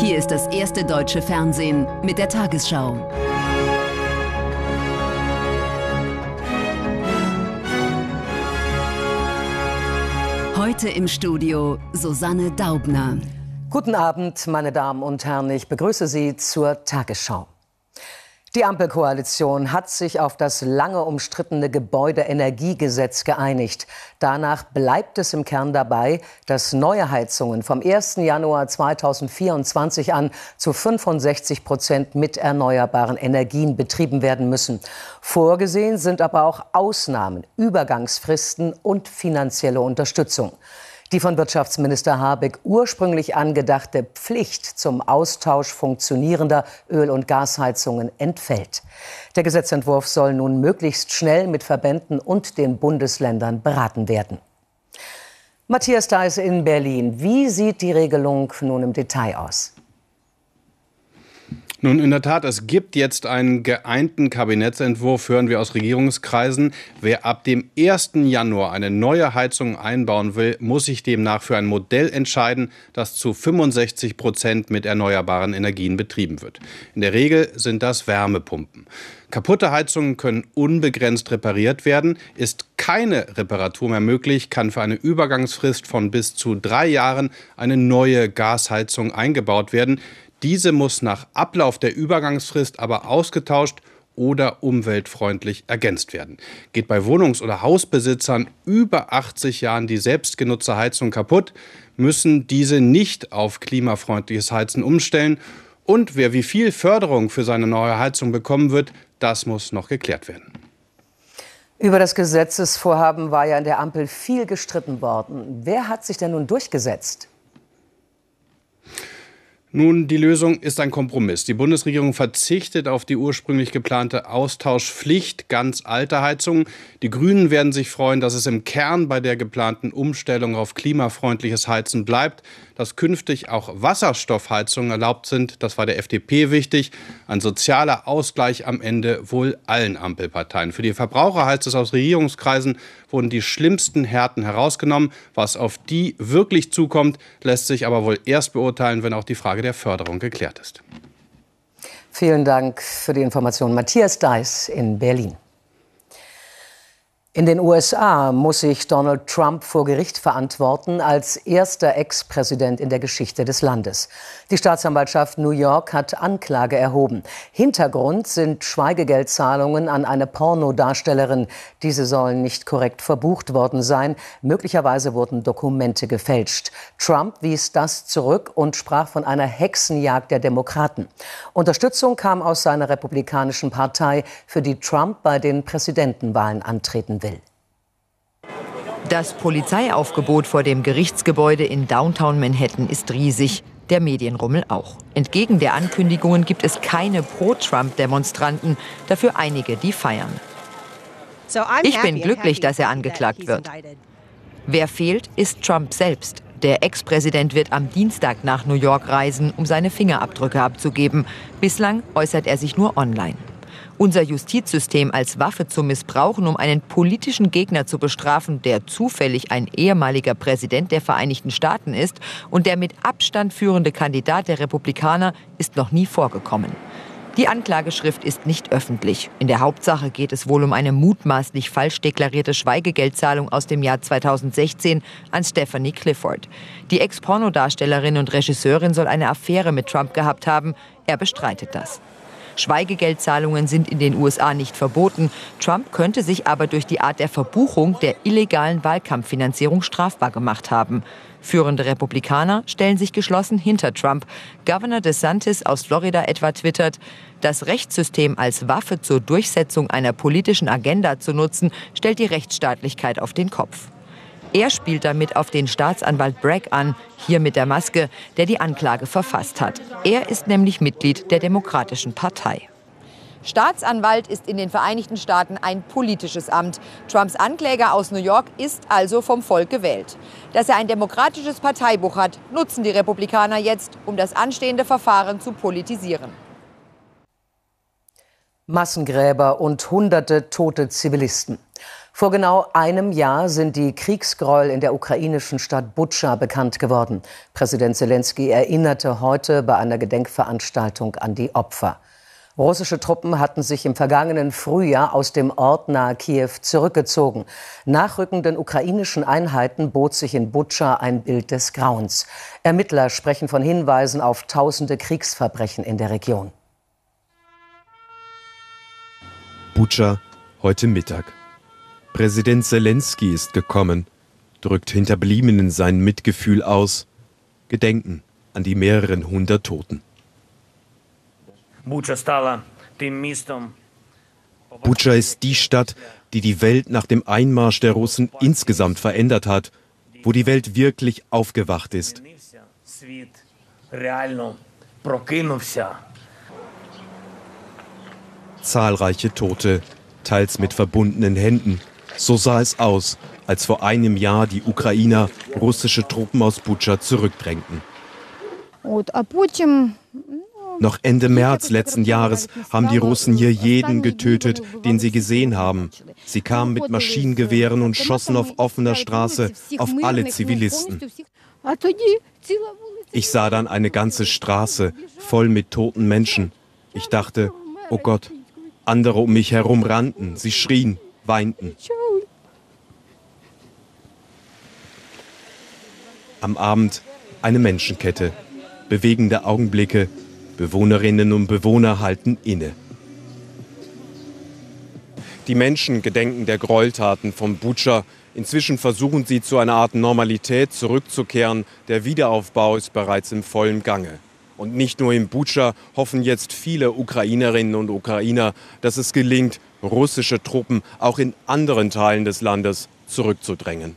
Hier ist das erste deutsche Fernsehen mit der Tagesschau. Heute im Studio Susanne Daubner. Guten Abend, meine Damen und Herren. Ich begrüße Sie zur Tagesschau. Die Ampelkoalition hat sich auf das lange umstrittene Gebäudeenergiegesetz geeinigt. Danach bleibt es im Kern dabei, dass neue Heizungen vom 1. Januar 2024 an zu 65% mit erneuerbaren Energien betrieben werden müssen. Vorgesehen sind aber auch Ausnahmen, Übergangsfristen und finanzielle Unterstützung. Die von Wirtschaftsminister Habeck ursprünglich angedachte Pflicht zum Austausch funktionierender Öl- und Gasheizungen entfällt. Der Gesetzentwurf soll nun möglichst schnell mit Verbänden und den Bundesländern beraten werden. Matthias Deiß in Berlin. Wie sieht die Regelung nun im Detail aus? Nun, in der Tat, es gibt jetzt einen geeinten Kabinettsentwurf, hören wir aus Regierungskreisen. Wer ab dem 1. Januar eine neue Heizung einbauen will, muss sich demnach für ein Modell entscheiden, das zu 65% mit erneuerbaren Energien betrieben wird. In der Regel sind das Wärmepumpen. Kaputte Heizungen können unbegrenzt repariert werden. Ist keine Reparatur mehr möglich, kann für eine Übergangsfrist von bis zu 3 Jahren eine neue Gasheizung eingebaut werden. Diese muss nach Ablauf der Übergangsfrist aber ausgetauscht oder umweltfreundlich ergänzt werden. Geht bei Wohnungs- oder Hausbesitzern über 80 Jahren die selbstgenutzte Heizung kaputt, müssen diese nicht auf klimafreundliches Heizen umstellen. Und wer wie viel Förderung für seine neue Heizung bekommen wird, das muss noch geklärt werden. Über das Gesetzesvorhaben war ja in der Ampel viel gestritten worden. Wer hat sich denn nun durchgesetzt? Nun, die Lösung ist ein Kompromiss. Die Bundesregierung verzichtet auf die ursprünglich geplante Austauschpflicht ganz alter Heizungen. Die Grünen werden sich freuen, dass es im Kern bei der geplanten Umstellung auf klimafreundliches Heizen bleibt. Dass künftig auch Wasserstoffheizungen erlaubt sind, das war der FDP wichtig. Ein sozialer Ausgleich am Ende wohl allen Ampelparteien. Für die Verbraucher heißt es aus Regierungskreisen, wurden die schlimmsten Härten herausgenommen. Was auf die wirklich zukommt, lässt sich aber wohl erst beurteilen, wenn auch die Frage der Förderung geklärt ist. Vielen Dank für die Information. Matthias Deiß in Berlin. In den USA muss sich Donald Trump vor Gericht verantworten als erster Ex-Präsident in der Geschichte des Landes. Die Staatsanwaltschaft New York hat Anklage erhoben. Hintergrund sind Schweigegeldzahlungen an eine Pornodarstellerin. Diese sollen nicht korrekt verbucht worden sein. Möglicherweise wurden Dokumente gefälscht. Trump wies das zurück und sprach von einer Hexenjagd der Demokraten. Unterstützung kam aus seiner republikanischen Partei, für die Trump bei den Präsidentenwahlen antreten will. Das Polizeiaufgebot vor dem Gerichtsgebäude in Downtown Manhattan ist riesig, der Medienrummel auch. Entgegen der Ankündigungen gibt es keine Pro-Trump-Demonstranten, dafür einige, die feiern. Ich bin glücklich, dass er angeklagt wird. Wer fehlt, ist Trump selbst. Der Ex-Präsident wird am Dienstag nach New York reisen, um seine Fingerabdrücke abzugeben. Bislang äußert er sich nur online. Unser Justizsystem als Waffe zu missbrauchen, um einen politischen Gegner zu bestrafen, der zufällig ein ehemaliger Präsident der Vereinigten Staaten ist und der mit Abstand führende Kandidat der Republikaner, ist noch nie vorgekommen. Die Anklageschrift ist nicht öffentlich. In der Hauptsache geht es wohl um eine mutmaßlich falsch deklarierte Schweigegeldzahlung aus dem Jahr 2016 an Stephanie Clifford. Die Ex-Pornodarstellerin und Regisseurin soll eine Affäre mit Trump gehabt haben. Er bestreitet das. Schweigegeldzahlungen sind in den USA nicht verboten. Trump könnte sich aber durch die Art der Verbuchung der illegalen Wahlkampffinanzierung strafbar gemacht haben. Führende Republikaner stellen sich geschlossen hinter Trump. Governor DeSantis aus Florida etwa twittert: Das Rechtssystem als Waffe zur Durchsetzung einer politischen Agenda zu nutzen, stellt die Rechtsstaatlichkeit auf den Kopf. Er spielt damit auf den Staatsanwalt Bragg an, hier mit der Maske, der die Anklage verfasst hat. Er ist nämlich Mitglied der Demokratischen Partei. Staatsanwalt ist in den Vereinigten Staaten ein politisches Amt. Trumps Ankläger aus New York ist also vom Volk gewählt. Dass er ein demokratisches Parteibuch hat, nutzen die Republikaner jetzt, um das anstehende Verfahren zu politisieren. Massengräber und hunderte tote Zivilisten. Vor genau einem Jahr sind die Kriegsgräuel in der ukrainischen Stadt Butscha bekannt geworden. Präsident Zelensky erinnerte heute bei einer Gedenkveranstaltung an die Opfer. Russische Truppen hatten sich im vergangenen Frühjahr aus dem Ort nahe Kiew zurückgezogen. Nachrückenden ukrainischen Einheiten bot sich in Butscha ein Bild des Grauens. Ermittler sprechen von Hinweisen auf tausende Kriegsverbrechen in der Region. Butscha, heute Mittag. Präsident Zelensky ist gekommen, drückt Hinterbliebenen sein Mitgefühl aus, Gedenken an die mehreren hundert Toten. Butscha ist die Stadt, die die Welt nach dem Einmarsch der Russen insgesamt verändert hat, wo die Welt wirklich aufgewacht ist. Zahlreiche Tote, teils mit verbundenen Händen. So sah es aus, als vor einem Jahr die Ukrainer russische Truppen aus Butscha zurückdrängten. Noch Ende März letzten Jahres haben die Russen hier jeden getötet, den sie gesehen haben. Sie kamen mit Maschinengewehren und schossen auf offener Straße auf alle Zivilisten. Ich sah dann eine ganze Straße voll mit toten Menschen. Ich dachte, oh Gott. Andere um mich herum rannten, sie schrien, weinten. Am Abend eine Menschenkette, bewegende Augenblicke. Bewohnerinnen und Bewohner halten inne. Die Menschen gedenken der Gräueltaten von Butscha. Inzwischen versuchen sie, zu einer Art Normalität zurückzukehren. Der Wiederaufbau ist bereits im vollen Gange. Und nicht nur in Butscha hoffen jetzt viele Ukrainerinnen und Ukrainer, dass es gelingt, russische Truppen auch in anderen Teilen des Landes zurückzudrängen.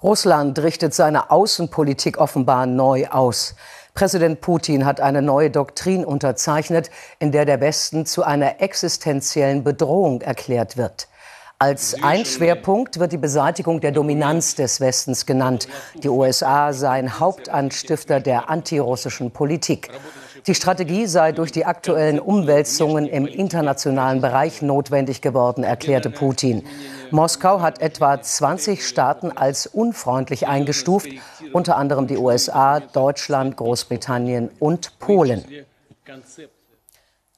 Russland richtet seine Außenpolitik offenbar neu aus. Präsident Putin hat eine neue Doktrin unterzeichnet, in der der Westen zu einer existenziellen Bedrohung erklärt wird. Als ein Schwerpunkt wird die Beseitigung der Dominanz des Westens genannt. Die USA seien Hauptanstifter der antirussischen Politik. Die Strategie sei durch die aktuellen Umwälzungen im internationalen Bereich notwendig geworden, erklärte Putin. Moskau hat etwa 20 Staaten als unfreundlich eingestuft, unter anderem die USA, Deutschland, Großbritannien und Polen.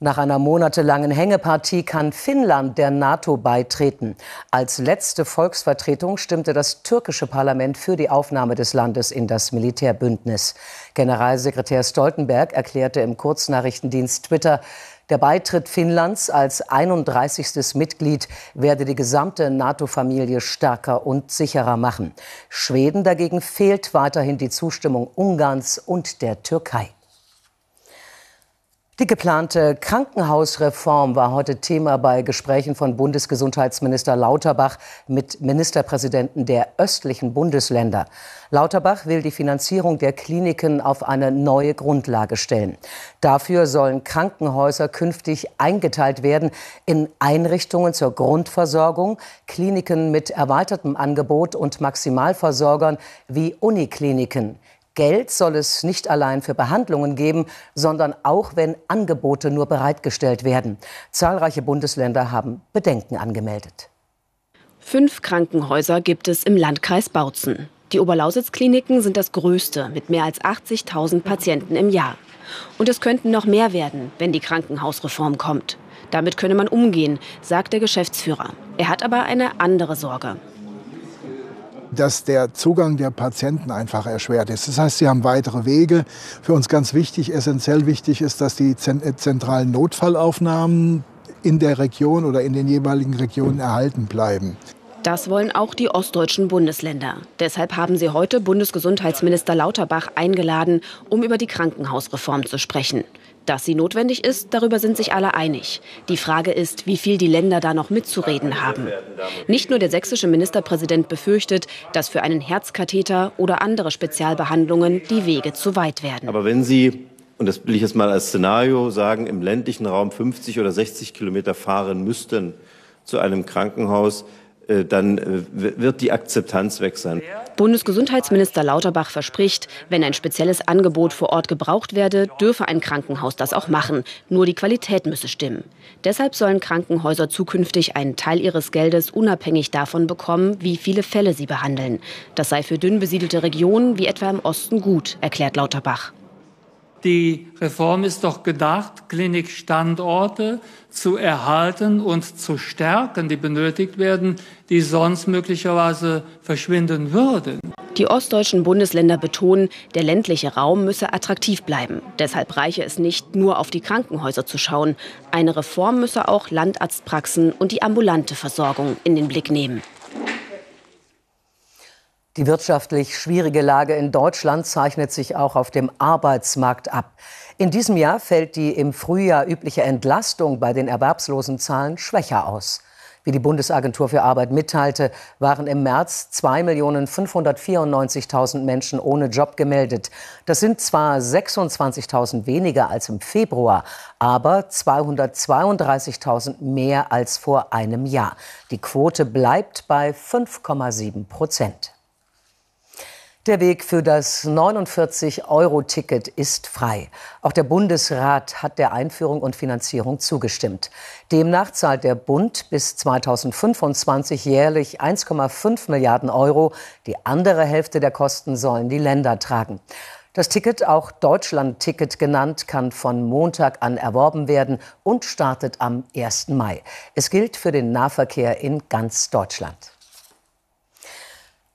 Nach einer monatelangen Hängepartie kann Finnland der NATO beitreten. Als letzte Volksvertretung stimmte das türkische Parlament für die Aufnahme des Landes in das Militärbündnis. Generalsekretär Stoltenberg erklärte im Kurznachrichtendienst Twitter, der Beitritt Finnlands als 31. Mitglied werde die gesamte NATO-Familie stärker und sicherer machen. Schweden dagegen fehlt weiterhin die Zustimmung Ungarns und der Türkei. Die geplante Krankenhausreform war heute Thema bei Gesprächen von Bundesgesundheitsminister Lauterbach mit Ministerpräsidenten der östlichen Bundesländer. Lauterbach will die Finanzierung der Kliniken auf eine neue Grundlage stellen. Dafür sollen Krankenhäuser künftig eingeteilt werden in Einrichtungen zur Grundversorgung, Kliniken mit erweitertem Angebot und Maximalversorgern wie Unikliniken. Geld soll es nicht allein für Behandlungen geben, sondern auch, wenn Angebote nur bereitgestellt werden. Zahlreiche Bundesländer haben Bedenken angemeldet. 5 Krankenhäuser gibt es im Landkreis Bautzen. Die Oberlausitz-Kliniken sind das größte mit mehr als 80.000 Patienten im Jahr. Und es könnten noch mehr werden, wenn die Krankenhausreform kommt. Damit könne man umgehen, sagt der Geschäftsführer. Er hat aber eine andere Sorge. Dass der Zugang der Patienten einfach erschwert ist. Das heißt, sie haben weitere Wege. Für uns ganz wichtig, essentiell wichtig ist, dass die zentralen Notfallaufnahmen in der Region oder in den jeweiligen Regionen erhalten bleiben. Das wollen auch die ostdeutschen Bundesländer. Deshalb haben sie heute Bundesgesundheitsminister Lauterbach eingeladen, um über die Krankenhausreform zu sprechen. Dass sie notwendig ist, darüber sind sich alle einig. Die Frage ist, wie viel die Länder da noch mitzureden haben. Nicht nur der sächsische Ministerpräsident befürchtet, dass für einen Herzkatheter oder andere Spezialbehandlungen die Wege zu weit werden. Aber wenn Sie, und das will ich jetzt mal als Szenario sagen, im ländlichen Raum 50 oder 60 Kilometer fahren müssten zu einem Krankenhaus, dann wird die Akzeptanz weg sein. Bundesgesundheitsminister Lauterbach verspricht, wenn ein spezielles Angebot vor Ort gebraucht werde, dürfe ein Krankenhaus das auch machen. Nur die Qualität müsse stimmen. Deshalb sollen Krankenhäuser zukünftig einen Teil ihres Geldes unabhängig davon bekommen, wie viele Fälle sie behandeln. Das sei für dünn besiedelte Regionen wie etwa im Osten gut, erklärt Lauterbach. Die Reform ist doch gedacht, Klinikstandorte zu erhalten und zu stärken, die benötigt werden, die sonst möglicherweise verschwinden würden. Die ostdeutschen Bundesländer betonen, der ländliche Raum müsse attraktiv bleiben. Deshalb reiche es nicht, nur auf die Krankenhäuser zu schauen. Eine Reform müsse auch Landarztpraxen und die ambulante Versorgung in den Blick nehmen. Die wirtschaftlich schwierige Lage in Deutschland zeichnet sich auch auf dem Arbeitsmarkt ab. In diesem Jahr fällt die im Frühjahr übliche Entlastung bei den Erwerbslosenzahlen schwächer aus. Wie die Bundesagentur für Arbeit mitteilte, waren im März 2.594.000 Menschen ohne Job gemeldet. Das sind zwar 26.000 weniger als im Februar, aber 232.000 mehr als vor einem Jahr. Die Quote bleibt bei 5,7%. Der Weg für das 49-Euro-Ticket ist frei. Auch der Bundesrat hat der Einführung und Finanzierung zugestimmt. Demnach zahlt der Bund bis 2025 jährlich 1,5 Milliarden Euro. Die andere Hälfte der Kosten sollen die Länder tragen. Das Ticket, auch Deutschland-Ticket genannt, kann von Montag an erworben werden und startet am 1. Mai. Es gilt für den Nahverkehr in ganz Deutschland.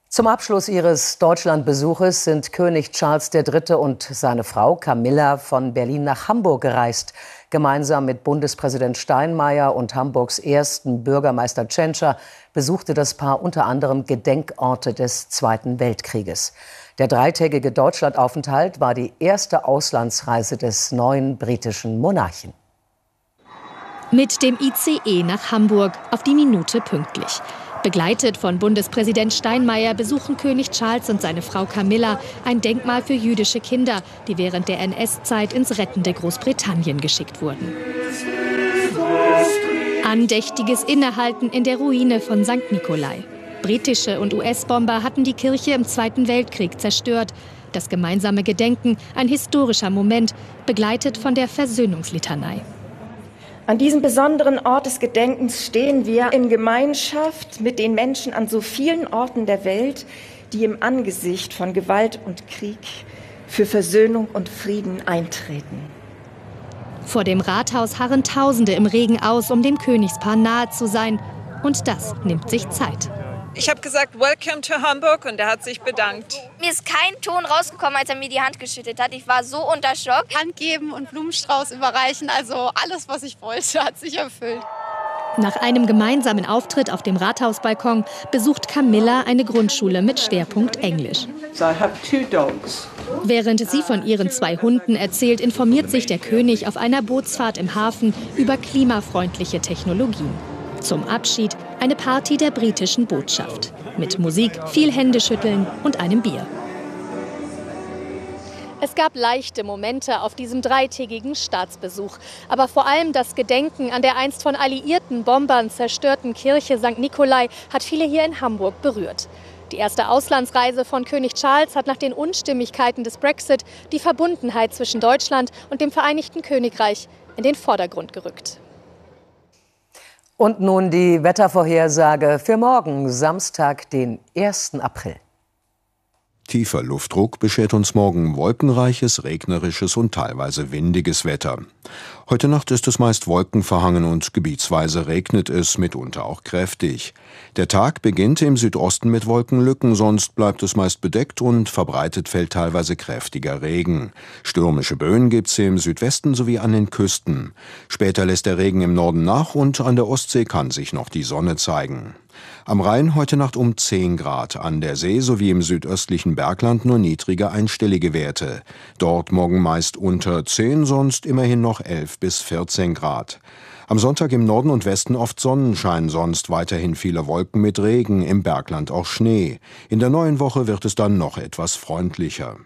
Zum Abschluss ihres Deutschlandbesuches sind König Charles III. Und seine Frau Camilla von Berlin nach Hamburg gereist. Gemeinsam mit Bundespräsident Steinmeier und Hamburgs ersten Bürgermeister Tschentscher besuchte das Paar unter anderem Gedenkorte des Zweiten Weltkrieges. Der dreitägige Deutschlandaufenthalt war die erste Auslandsreise des neuen britischen Monarchen. Mit dem ICE nach Hamburg, auf die Minute pünktlich. Begleitet von Bundespräsident Steinmeier besuchen König Charles und seine Frau Camilla ein Denkmal für jüdische Kinder, die während der NS-Zeit ins rettende Großbritannien geschickt wurden. Andächtiges Innehalten in der Ruine von St. Nikolai. Britische und US-Bomber hatten die Kirche im Zweiten Weltkrieg zerstört. Das gemeinsame Gedenken, ein historischer Moment, begleitet von der Versöhnungslitanei. An diesem besonderen Ort des Gedenkens stehen wir in Gemeinschaft mit den Menschen an so vielen Orten der Welt, die im Angesicht von Gewalt und Krieg für Versöhnung und Frieden eintreten. Vor dem Rathaus harren Tausende im Regen aus, um dem Königspaar nahe zu sein. Und das nimmt sich Zeit. Ich habe gesagt, welcome to Hamburg, und er hat sich bedankt. Mir ist kein Ton rausgekommen, als er mir die Hand geschüttelt hat. Ich war so unter Schock. Hand geben und Blumenstrauß überreichen, also alles, was ich wollte, hat sich erfüllt. Nach einem gemeinsamen Auftritt auf dem Rathausbalkon besucht Camilla eine Grundschule mit Schwerpunkt Englisch. So I have two dogs. Während sie von ihren zwei Hunden erzählt, informiert sich der König auf einer Bootsfahrt im Hafen über klimafreundliche Technologien. Zum Abschied eine Party der britischen Botschaft. Mit Musik, viel Händeschütteln und einem Bier. Es gab leichte Momente auf diesem dreitägigen Staatsbesuch. Aber vor allem das Gedenken an der einst von alliierten Bombern zerstörten Kirche St. Nikolai hat viele hier in Hamburg berührt. Die erste Auslandsreise von König Charles hat nach den Unstimmigkeiten des Brexit die Verbundenheit zwischen Deutschland und dem Vereinigten Königreich in den Vordergrund gerückt. Und nun die Wettervorhersage für morgen, Samstag, den 1. April. Tiefer Luftdruck beschert uns morgen wolkenreiches, regnerisches und teilweise windiges Wetter. Heute Nacht ist es meist wolkenverhangen und gebietsweise regnet es, mitunter auch kräftig. Der Tag beginnt im Südosten mit Wolkenlücken, sonst bleibt es meist bedeckt und verbreitet fällt teilweise kräftiger Regen. Stürmische Böen gibt's im Südwesten sowie an den Küsten. Später lässt der Regen im Norden nach und an der Ostsee kann sich noch die Sonne zeigen. Am Rhein heute Nacht um 10 Grad, an der See sowie im südöstlichen Bergland nur niedrige einstellige Werte. Dort morgen meist unter 10, sonst immerhin noch 11 bis 14 Grad. Am Sonntag im Norden und Westen oft Sonnenschein, sonst weiterhin viele Wolken mit Regen, im Bergland auch Schnee. In der neuen Woche wird es dann noch etwas freundlicher.